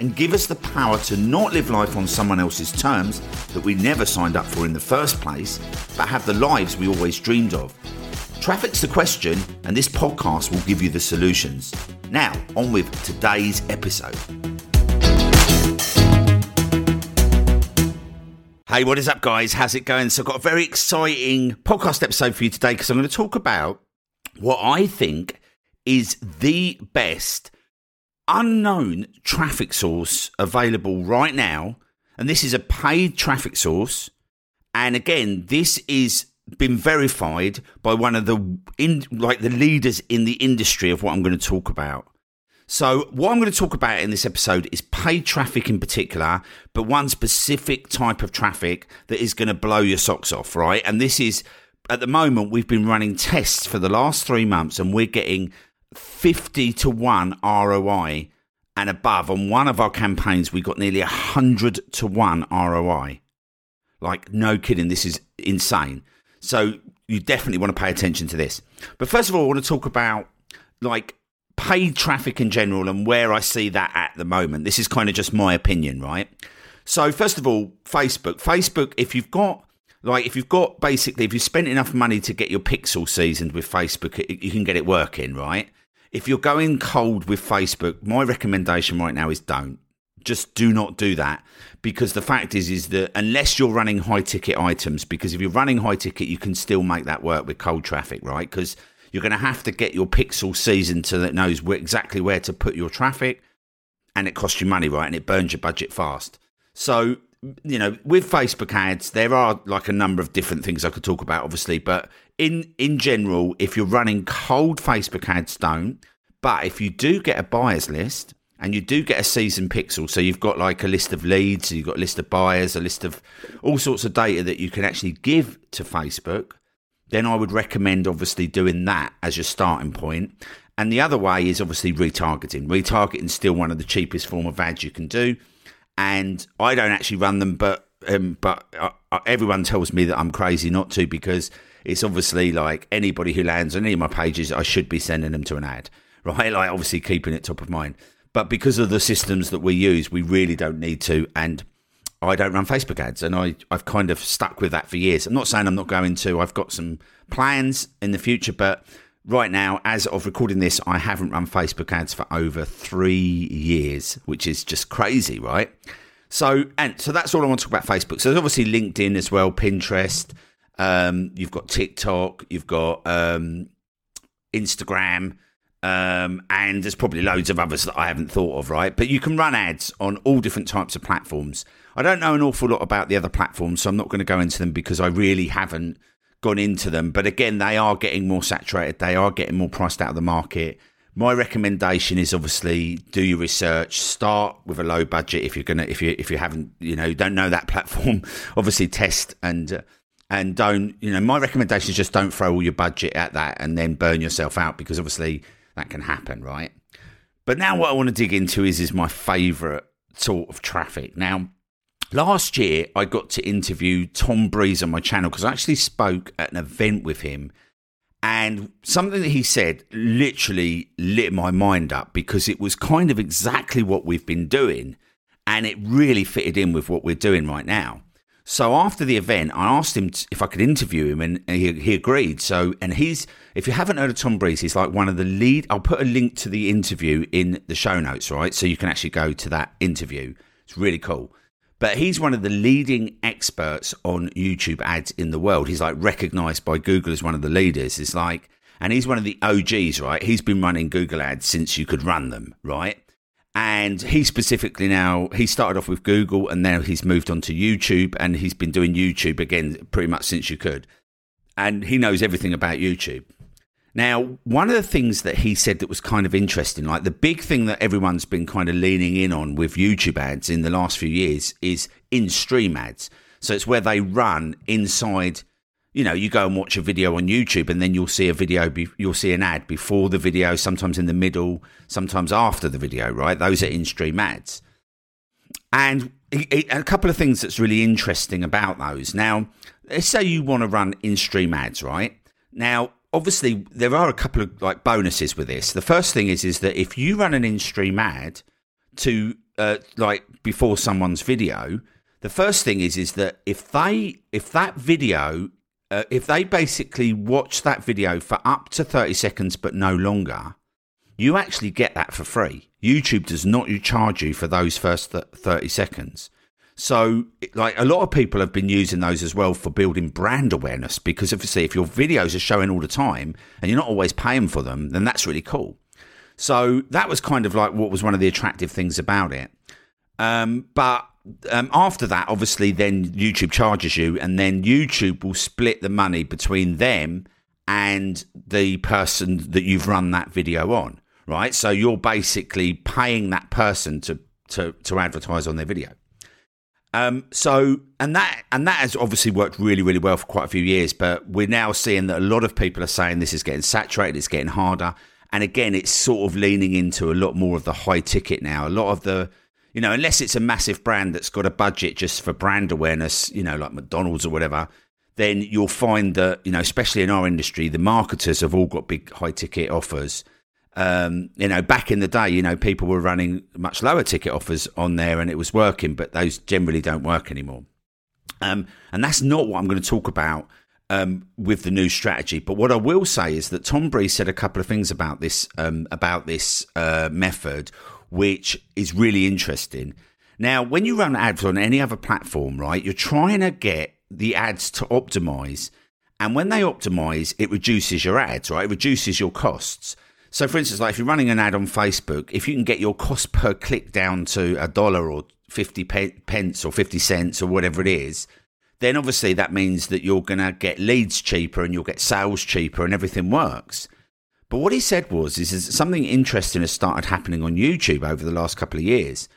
and give us the power to not live life on someone else's terms that we never signed up for in the first place, but have the lives we always dreamed of. Traffic's the question, and this podcast will give you the solutions. Now, on with today's episode. Hey, what is up, guys? How's it going? So I've got a very exciting podcast episode for you today because I'm going to talk about what I think is the best unknown traffic source available right now. And this is a paid traffic source. And again, this is been verified by one of the leaders in the industry of what I'm going to talk about. So what I'm going to talk about in this episode is paid traffic in particular, but one specific type of traffic that is going to blow your socks off, right? And this is, at the moment, we've been running tests for the last 3 months and we're getting 50-1 ROI and above. On one of our campaigns, we got nearly 100-1 ROI. Like, no kidding, this is insane. So you definitely want to pay attention to this. But first of all, I want to talk about, like, paid traffic in general and where I see that at the moment. This is kind of just my opinion, right? So first of all, Facebook. Facebook, if you've spent enough money to get your pixel seasoned with Facebook, you can get it working, right? If you're going cold with Facebook, my recommendation right now is don't. Just do not do that, because the fact is that unless you're running high ticket items, because if you're running high ticket, you can still make that work with cold traffic, right? Because you're going to have to get your pixel seasoned so that it knows exactly where to put your traffic, and it costs you money, right? And it burns your budget fast. So, you know, with Facebook ads, there are like a number of different things I could talk about, obviously. But in general, if you're running cold Facebook ads, don't. But if you do get a buyers list and you do get a seasoned pixel, so you've got like a list of leads, you've got a list of buyers, a list of all sorts of data that you can actually give to Facebook, then I would recommend obviously doing that as your starting point. And the other way is obviously retargeting. Retargeting is still one of the cheapest form of ads you can do. And I don't actually run them, but everyone tells me that I'm crazy not to, because it's obviously like anybody who lands on any of my pages, I should be sending them to an ad, right? Like, obviously keeping it top of mind. But because of the systems that we use, we really don't need to. And I don't run Facebook ads, and I've kind of stuck with that for years. I'm not saying I'm not going to. I've got some plans in the future, but right now, as of recording this, I haven't run Facebook ads for over 3 years, which is just crazy, right? So that's all I want to talk about Facebook. So there's obviously LinkedIn as well, Pinterest. You've got TikTok, you've got Instagram. And there's probably loads of others that I haven't thought of, right? But you can run ads on all different types of platforms. I don't know an awful lot about the other platforms, so I'm not going to go into them because I really haven't gone into them. But again, they are getting more saturated. They are getting more priced out of the market. My recommendation is obviously do your research. Start with a low budget if you haven't, you don't know that platform. Obviously, test and don't. You know, my recommendation is just don't throw all your budget at that and then burn yourself out, because obviously that can happen, right? But now what I want to dig into is my favourite sort of traffic. Now, last year, I got to interview Tom Breeze on my channel because I actually spoke at an event with him. And something that he said literally lit my mind up, because it was kind of exactly what we've been doing. And it really fitted in with what we're doing right now. So after the event, I asked him if I could interview him, and he agreed. So, and he's, if you haven't heard of Tom Breeze, he's like one of the lead. I'll put a link to the interview in the show notes, right? So you can actually go to that interview. It's really cool. But he's one of the leading experts on YouTube ads in the world. He's like recognized by Google as one of the leaders. It's like, and he's one of the OGs, right? He's been running Google ads since you could run them, right? And he specifically now, he started off with Google and now he's moved on to YouTube, and he's been doing YouTube again pretty much since you could. And he knows everything about YouTube. Now, one of the things that he said that was kind of interesting, like the big thing that everyone's been kind of leaning in on with YouTube ads in the last few years is in-stream ads. So it's where they run inside, you know, you go and watch a video on YouTube and then you'll see a video, you'll see an ad before the video, sometimes in the middle, sometimes after the video, right? Those are in-stream ads. And a couple of things that's really interesting about those. Now, let's say you want to run in-stream ads, right? Now, obviously, there are a couple of like bonuses with this. The first thing is that if you run an in-stream ad to like before someone's video, the first thing is that if they basically watch that video for up to 30 seconds but no longer, you actually get that for free. YouTube does not charge you for those first 30 seconds. So like a lot of people have been using those as well for building brand awareness, because obviously if your videos are showing all the time and you're not always paying for them, then that's really cool. So that was kind of like what was one of the attractive things about it. But after that, obviously then YouTube charges you, and then YouTube will split the money between them and the person that you've run that video on, right? So you're basically paying that person to advertise on their video. So that has obviously worked really, really well for quite a few years, but we're now seeing that a lot of people are saying this is getting saturated, it's getting harder. And again, it's sort of leaning into a lot more of the high ticket now. A lot of the, you know, unless it's a massive brand that's got a budget just for brand awareness, you know, like McDonald's or whatever, then you'll find that, you know, especially in our industry, the marketers have all got big high ticket offers. You know, back in the day, you know, people were running much lower ticket offers on there and it was working, but those generally don't work anymore. And that's not what I'm going to talk about with the new strategy. But what I will say is that Tom Breeze said a couple of things about this method, which is really interesting. Now, when you run ads on any other platform, right, you're trying to get the ads to optimize. And when they optimize, it reduces your ads, right? It reduces your costs. So, for instance, like if you're running an ad on Facebook, if you can get your cost per click down to $1 or 50 pence or 50 cents or whatever it is, then obviously that means that you're going to get leads cheaper and you'll get sales cheaper and everything works. But what he said was, is something interesting has started happening on YouTube over the last couple of years.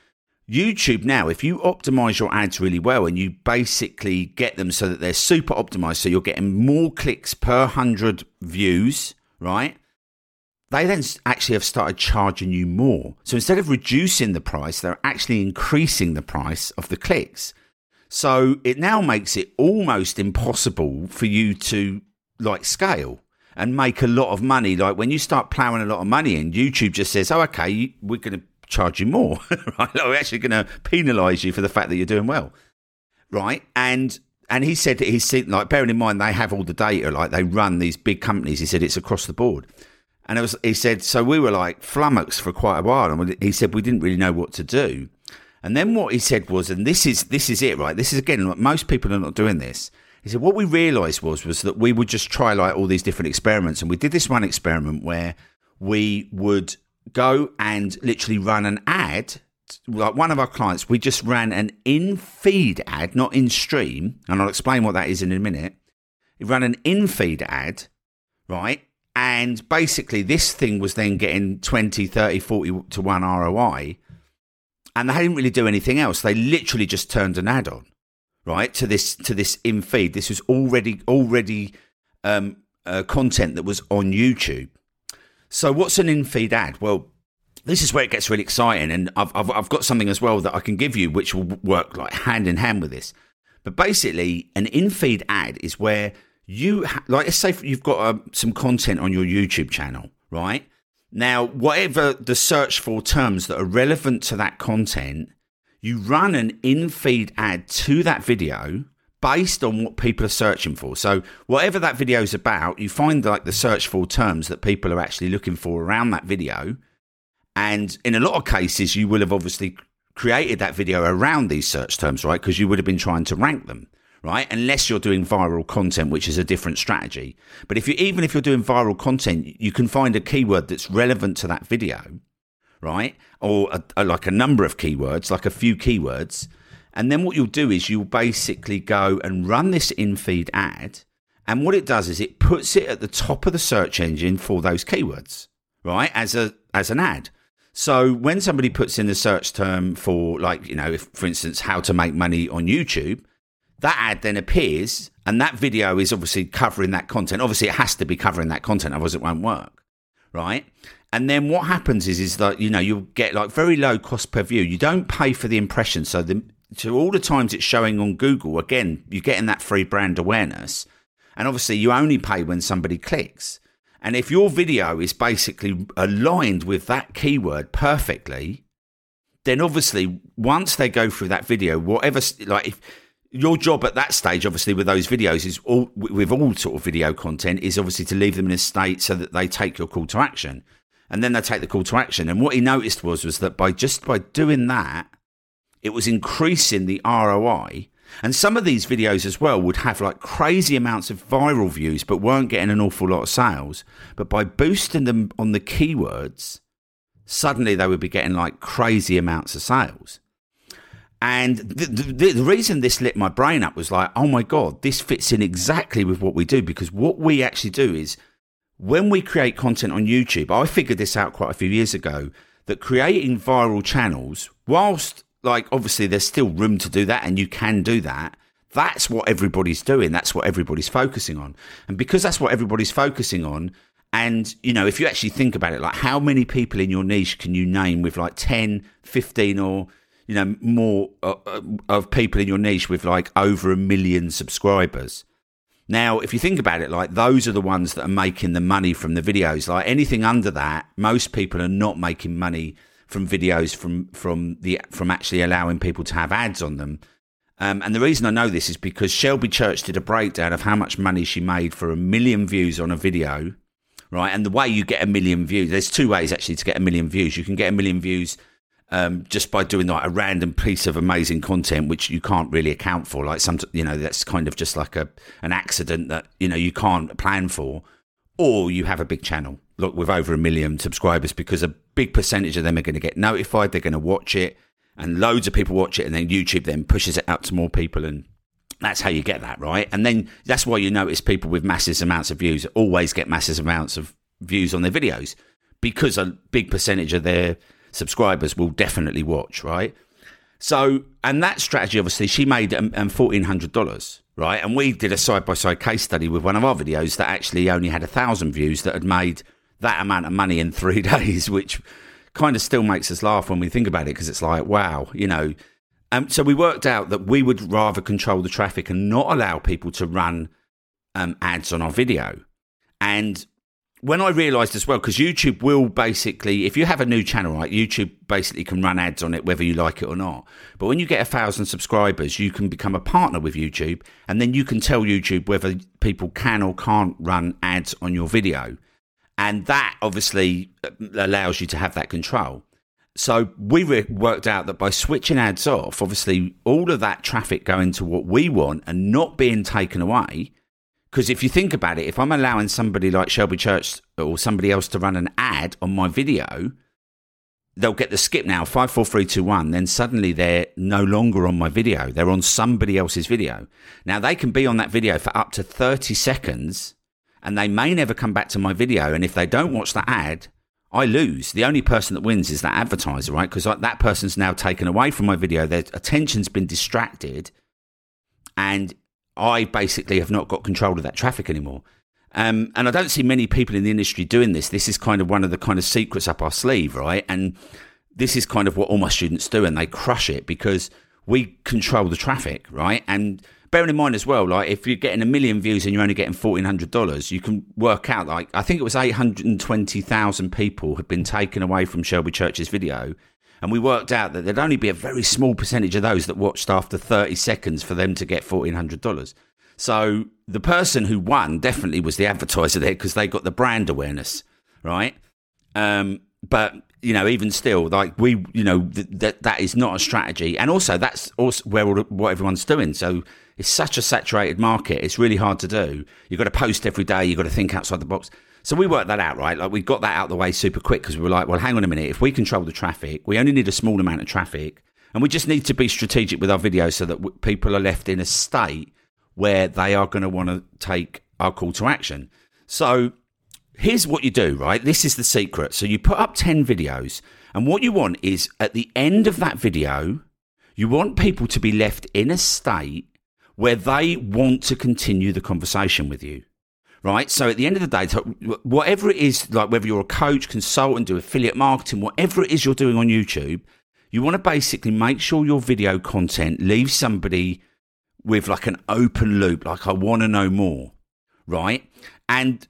YouTube now, if you optimize your ads really well and you basically get them so that they're super optimized, so you're getting more clicks per 100 views, right? They then actually have started charging you more. So instead of reducing the price, they're actually increasing the price of the clicks. So it now makes it almost impossible for you to like scale and make a lot of money. Like when you start plowing a lot of money in, YouTube just says, oh, okay, we're going to charge you more, right? Like, we're actually going to penalize you for the fact that you're doing well, right? And he said that he's seen, like, bearing in mind, they have all the data, like they run these big companies. He said it's across the board. And he said, so we were like flummoxed for quite a while. And he said, we didn't really know what to do. And then what he said was, and this is it, right? This is, again, like most people are not doing this. He said, what we realized was that we would just try like all these different experiments. And we did this one experiment where we would go and literally run an ad. Like one of our clients, we just ran an in-feed ad, not in-stream. And I'll explain what that is in a minute. We ran an in-feed ad, right? And basically this thing was then getting 20, 30, 40 to 1 ROI. And they didn't really do anything else. They literally just turned an ad on, right, to this in feed. This was already content that was on YouTube. So what's an in feed ad? Well, this is where it gets really exciting. And I've got something as well that I can give you, which will work like hand in hand with this. But basically an in feed ad is where you, like, let's say you've got some content on your YouTube channel, right? Now, whatever the search for terms that are relevant to that content, you run an in-feed ad to that video based on what people are searching for. So whatever that video is about, you find like the search for terms that people are actually looking for around that video. And in a lot of cases, you will have obviously created that video around these search terms, right? Because you would have been trying to rank them. Right, unless you're doing viral content, which is a different strategy. But if you're doing viral content, you can find a keyword that's relevant to that video, right? Or like a number of keywords, like a few keywords. And then what you'll do is you'll basically go and run this in-feed ad, And what it does is it puts it at the top of the search engine for those keywords, right? As an ad. So when somebody puts in the search term for, like, you know, if, for instance, how to make money on YouTube, that ad then appears, and that video is obviously covering that content. Obviously, it has to be covering that content, otherwise it won't work, right? And then what happens is that, you know, you'll get like very low cost per view. You don't pay for the impression. So all the times it's showing on Google, again, you're getting that free brand awareness. And obviously, you only pay when somebody clicks. And if your video is basically aligned with that keyword perfectly, then obviously once they go through that video, whatever, like, if your job at that stage, obviously with those videos is all, with all sort of video content, is obviously to leave them in a state so that they take your call to action, and then they take the call to action. And what he noticed was that by doing that, it was increasing the ROI. And some of these videos as well would have like crazy amounts of viral views, but weren't getting an awful lot of sales. But by boosting them on the keywords, suddenly they would be getting like crazy amounts of sales. And the reason this lit my brain up was like, oh my God, this fits in exactly with what we do. Because what we actually do is when we create content on YouTube, I figured this out quite a few years ago, that creating viral channels, whilst like, obviously, there's still room to do that, and you can do that. That's what everybody's doing. That's what everybody's focusing on. And because that's what everybody's focusing on, and, you know, if you actually think about it, like, how many people in your niche can you name with like 10, 15 or, you know, more of people in your niche with like over 1 million subscribers? Now, if you think about it, like, those are the ones that are making the money from the videos. Like, anything under that, most people are not making money from videos, from actually allowing people to have ads on them. And the reason I know this is because Shelby Church did a breakdown of how much money she made for 1 million views on a video, right? And the way you get 1 million views, there's two ways actually to get 1 million views. You can get 1 million views just by doing like a random piece of amazing content, which you can't really account for. Like, some, you know, that's kind of just like an accident that, you know, you can't plan for. Or you have a big channel, look, with over 1 million subscribers, because a big percentage of them are going to get notified, they're going to watch it, and loads of people watch it, and then YouTube then pushes it out to more people, and that's how you get that, right? And then that's why you notice people with massive amounts of views always get massive amounts of views on their videos, because a big percentage of their subscribers will definitely watch, right? So, and that strategy, obviously, she made $1,400, right? And we did a side-by-side case study with one of our videos that actually only had 1,000 views that had made that amount of money in 3 days, which kind of still makes us laugh when we think about it, because it's like, wow, you know. So we worked out that we would rather control the traffic and not allow people to run ads on our video. And when I realized as well, because YouTube will basically, if you have a new channel, right, YouTube basically can run ads on it whether you like it or not. But when you get 1,000 subscribers, you can become a partner with YouTube, and then you can tell YouTube whether people can or can't run ads on your video. And that obviously allows you to have that control. So we worked out that by switching ads off, obviously all of that traffic going to what we want and not being taken away. Because if you think about it, if I'm allowing somebody like Shelby Church or somebody else to run an ad on my video, they'll get the skip now, 5, 4, 3, 2, 1. Then suddenly they're no longer on my video. They're on somebody else's video. Now they can be on that video for up to 30 seconds. And they may never come back to my video. And if they don't watch that ad, I lose. The only person that wins is that advertiser, right? Because that person's now taken away from my video. Their attention's been distracted. And I basically have not got control of that traffic anymore. And I don't see many people in the industry doing this. This is kind of one of the kind of secrets up our sleeve, right? And this is kind of what all my students do. And they crush it because we control the traffic, right? And bearing in mind as well, like, if you're getting 1 million views and you're only getting $1,400, you can work out, like, I think it was 820,000 people had been taken away from Shelby Church's video. And we worked out that there'd only be a very small percentage of those that watched after 30 seconds for them to get $1,400. So the person who won definitely was the advertiser there, because they got the brand awareness, right? But, you know, even still, like, we, you know, that is not a strategy. And also, that's also where what everyone's doing. So it's such a saturated market. It's really hard to do. You've got to post every day. You've got to think outside the box. So we worked that out, right? Like, we got that out of the way super quick, because we were like, well, hang on a minute. If we control the traffic, we only need a small amount of traffic, and we just need to be strategic with our videos so that people are left in a state where they are going to want to take our call to action. So here's what you do, right? This is the secret. So you put up 10 videos, and what you want is at the end of that video, you want people to be left in a state where they want to continue the conversation with you, right? So at the end of the day, whatever it is, like whether you're a coach, consultant, do affiliate marketing, whatever it is you're doing on YouTube, you want to basically make sure your video content leaves somebody with like an open loop, like I want to know more, right? And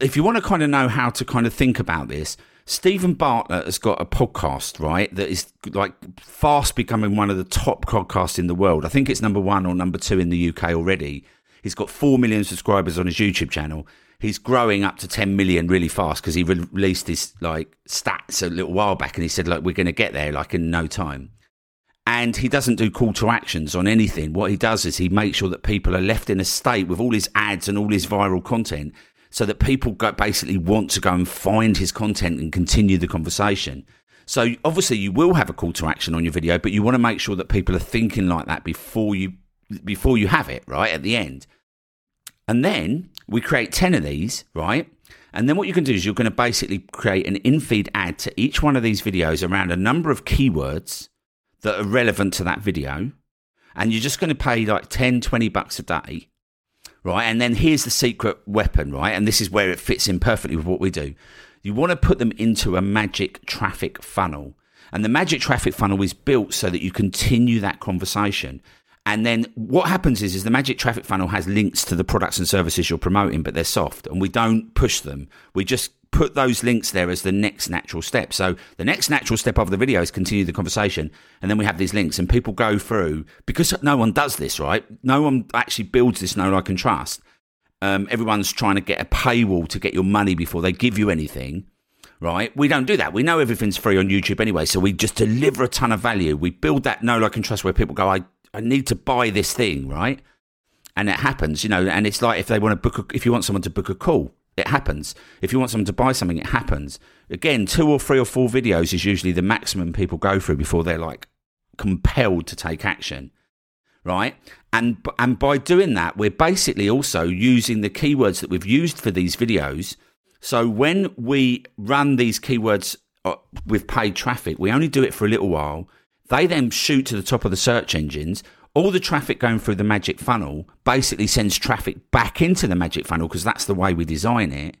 if you want to kind of know how to kind of think about this, Stephen Bartlett has got a podcast, right, that is like fast becoming one of the top podcasts in the world. I think it's number 1 or number 2 in the UK already. He's got 4 million subscribers on his YouTube channel. He's growing up to 10 million really fast because he released his like stats a little while back, and he said, like, we're going to get there like in no time. And he doesn't do call to actions on anything. What he does is he makes sure that people are left in a state with all his ads and all his viral content, so that people basically want to go and find his content and continue the conversation. So obviously you will have a call to action on your video, but you want to make sure that people are thinking like that before you have it, right, at the end. And then we create 10 of these, right? And then what you can do is you're going to basically create an in-feed ad to each one of these videos around a number of keywords that are relevant to that video. And you're just going to pay like $10-20 a day. Right, and then here's the secret weapon, right? And this is where it fits in perfectly with what we do. You want to put them into a magic traffic funnel. And the magic traffic funnel is built so that you continue that conversation. And then what happens is the magic traffic funnel has links to the products and services you're promoting, but they're soft, and we don't push them. We just put those links there as the next natural step. So the next natural step of the video is continue the conversation, and then we have these links, and people go through, because no one does this, right? No one actually builds this know, like, and trust. Everyone's trying to get a paywall to get your money before they give you anything, right? We don't do that. We know everything's free on YouTube anyway, so we just deliver a ton of value. We build that know, like, and trust where people go, I need to buy this thing, right? And it happens, you know. And it's like, if they want to if you want someone to book a call, it happens. If you want someone to buy something, it happens. Again, 2 or 3 or 4 videos is usually the maximum people go through before they're like compelled to take action, right? And by doing that, we're basically also using the keywords that we've used for these videos. So when we run these keywords with paid traffic, we only do it for a little while. They then shoot to the top of the search engines. All the traffic going through the magic funnel basically sends traffic back into the magic funnel, because that's the way we design it,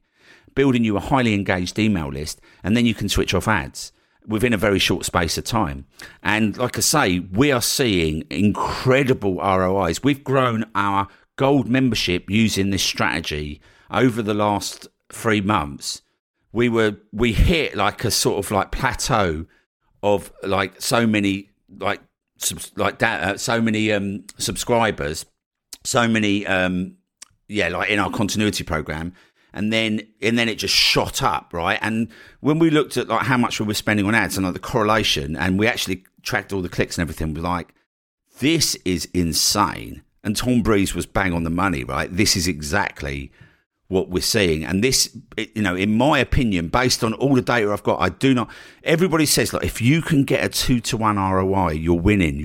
building you a highly engaged email list, and then you can switch off ads within a very short space of time. And like I say, we are seeing incredible ROIs. We've grown our gold membership using this strategy over the last 3 months. We hit like a sort of like plateau of like so many subscribers, like in our continuity program, and then it just shot up, right? And when we looked at like how much we were spending on ads and like the correlation, and we actually tracked all the clicks and everything, we're like, this is insane. And Tom Breeze was bang on the money, right? This is exactly what we're seeing. And this, you know, in my opinion, based on all the data I've got, everybody says, like, if you can get a 2-to-1 ROI, you're winning.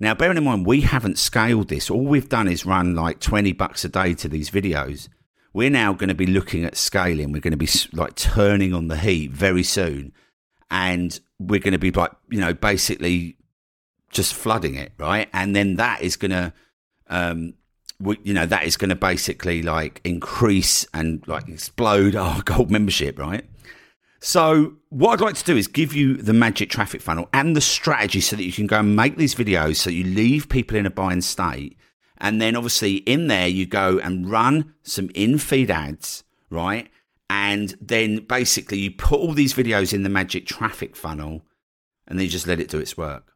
Now, bearing in mind, we haven't scaled this. All we've done is run like $20 a day to these videos. We're now going to be looking at scaling. We're going to be like turning on the heat very soon. And we're going to be like, you know, basically just flooding it, right? And then that is going to, that is going to basically like increase and like explode our gold membership, right? So what I'd like to do is give you the magic traffic funnel and the strategy so that you can go and make these videos so you leave people in a buying state. And then obviously in there you go and run some in-feed ads, right? And then basically you put all these videos in the magic traffic funnel, and then you just let it do its work.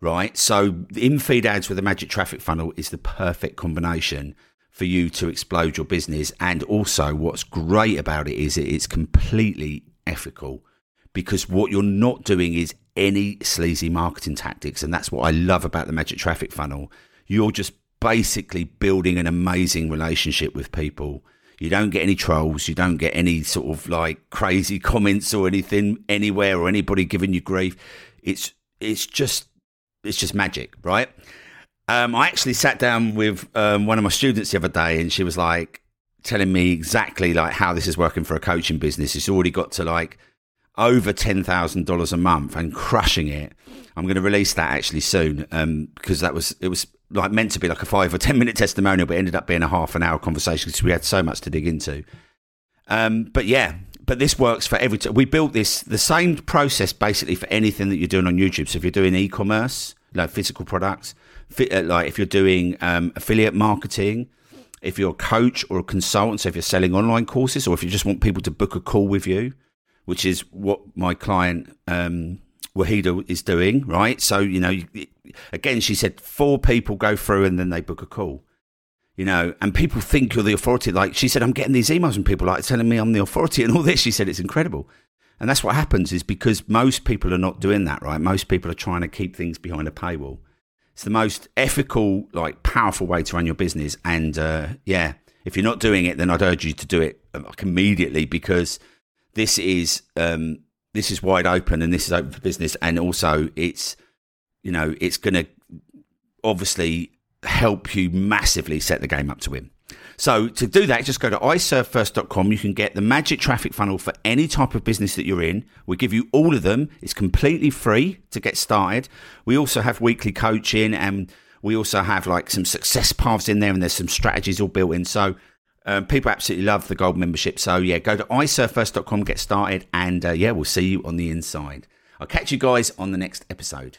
Right, so in-feed ads with a magic traffic funnel is the perfect combination for you to explode your business. And also what's great about it is it's completely ethical, because what you're not doing is any sleazy marketing tactics. And that's what I love about the magic traffic funnel. You're just basically building an amazing relationship with people. You don't get any trolls. You don't get any sort of like crazy comments or anything anywhere, or anybody giving you grief. It's just magic, right? I actually sat down with one of my students the other day, and she was like telling me exactly like how this is working for a coaching business. It's already got to like over $10,000 a month and crushing it. I'm going to release that actually soon, because it was like meant to be like a 5 or 10 minute testimonial, but it ended up being a half an hour conversation because we had so much to dig into. But this works for every we built this the same process basically for anything that you're doing on YouTube. So if you're doing e-commerce, like physical products, like if you're doing affiliate marketing, if you're a coach or a consultant, so if you're selling online courses, or if you just want people to book a call with you, which is what my client Wahida is doing, right? So, you know, again, she said 4 people go through and then they book a call, you know, and people think you're the authority. Like she said, I'm getting these emails from people like telling me I'm the authority and all this. She said it's incredible. And that's what happens is because most people are not doing that, right? Most people are trying to keep things behind a paywall. It's the most ethical, like powerful way to run your business. And if you're not doing it, then I'd urge you to do it like immediately, because this is wide open and this is open for business. And also it's, you know, it's going to obviously help you massively set the game up to win. So to do that, just go to iServeFirst.com. You can get the Magic Traffic Funnel for any type of business that you're in. We give you all of them. It's completely free to get started. We also have weekly coaching, and we also have like some success paths in there, and there's some strategies all built in. So people absolutely love the gold membership. So yeah, go to iServeFirst.com, get started, and we'll see you on the inside. I'll catch you guys on the next episode.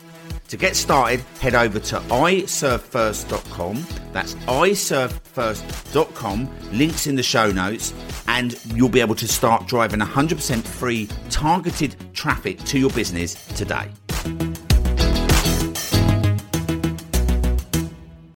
To get started, head over to iServeFirst.com. That's iServeFirst.com. Links in the show notes, and you'll be able to start driving 100% free targeted traffic to your business today.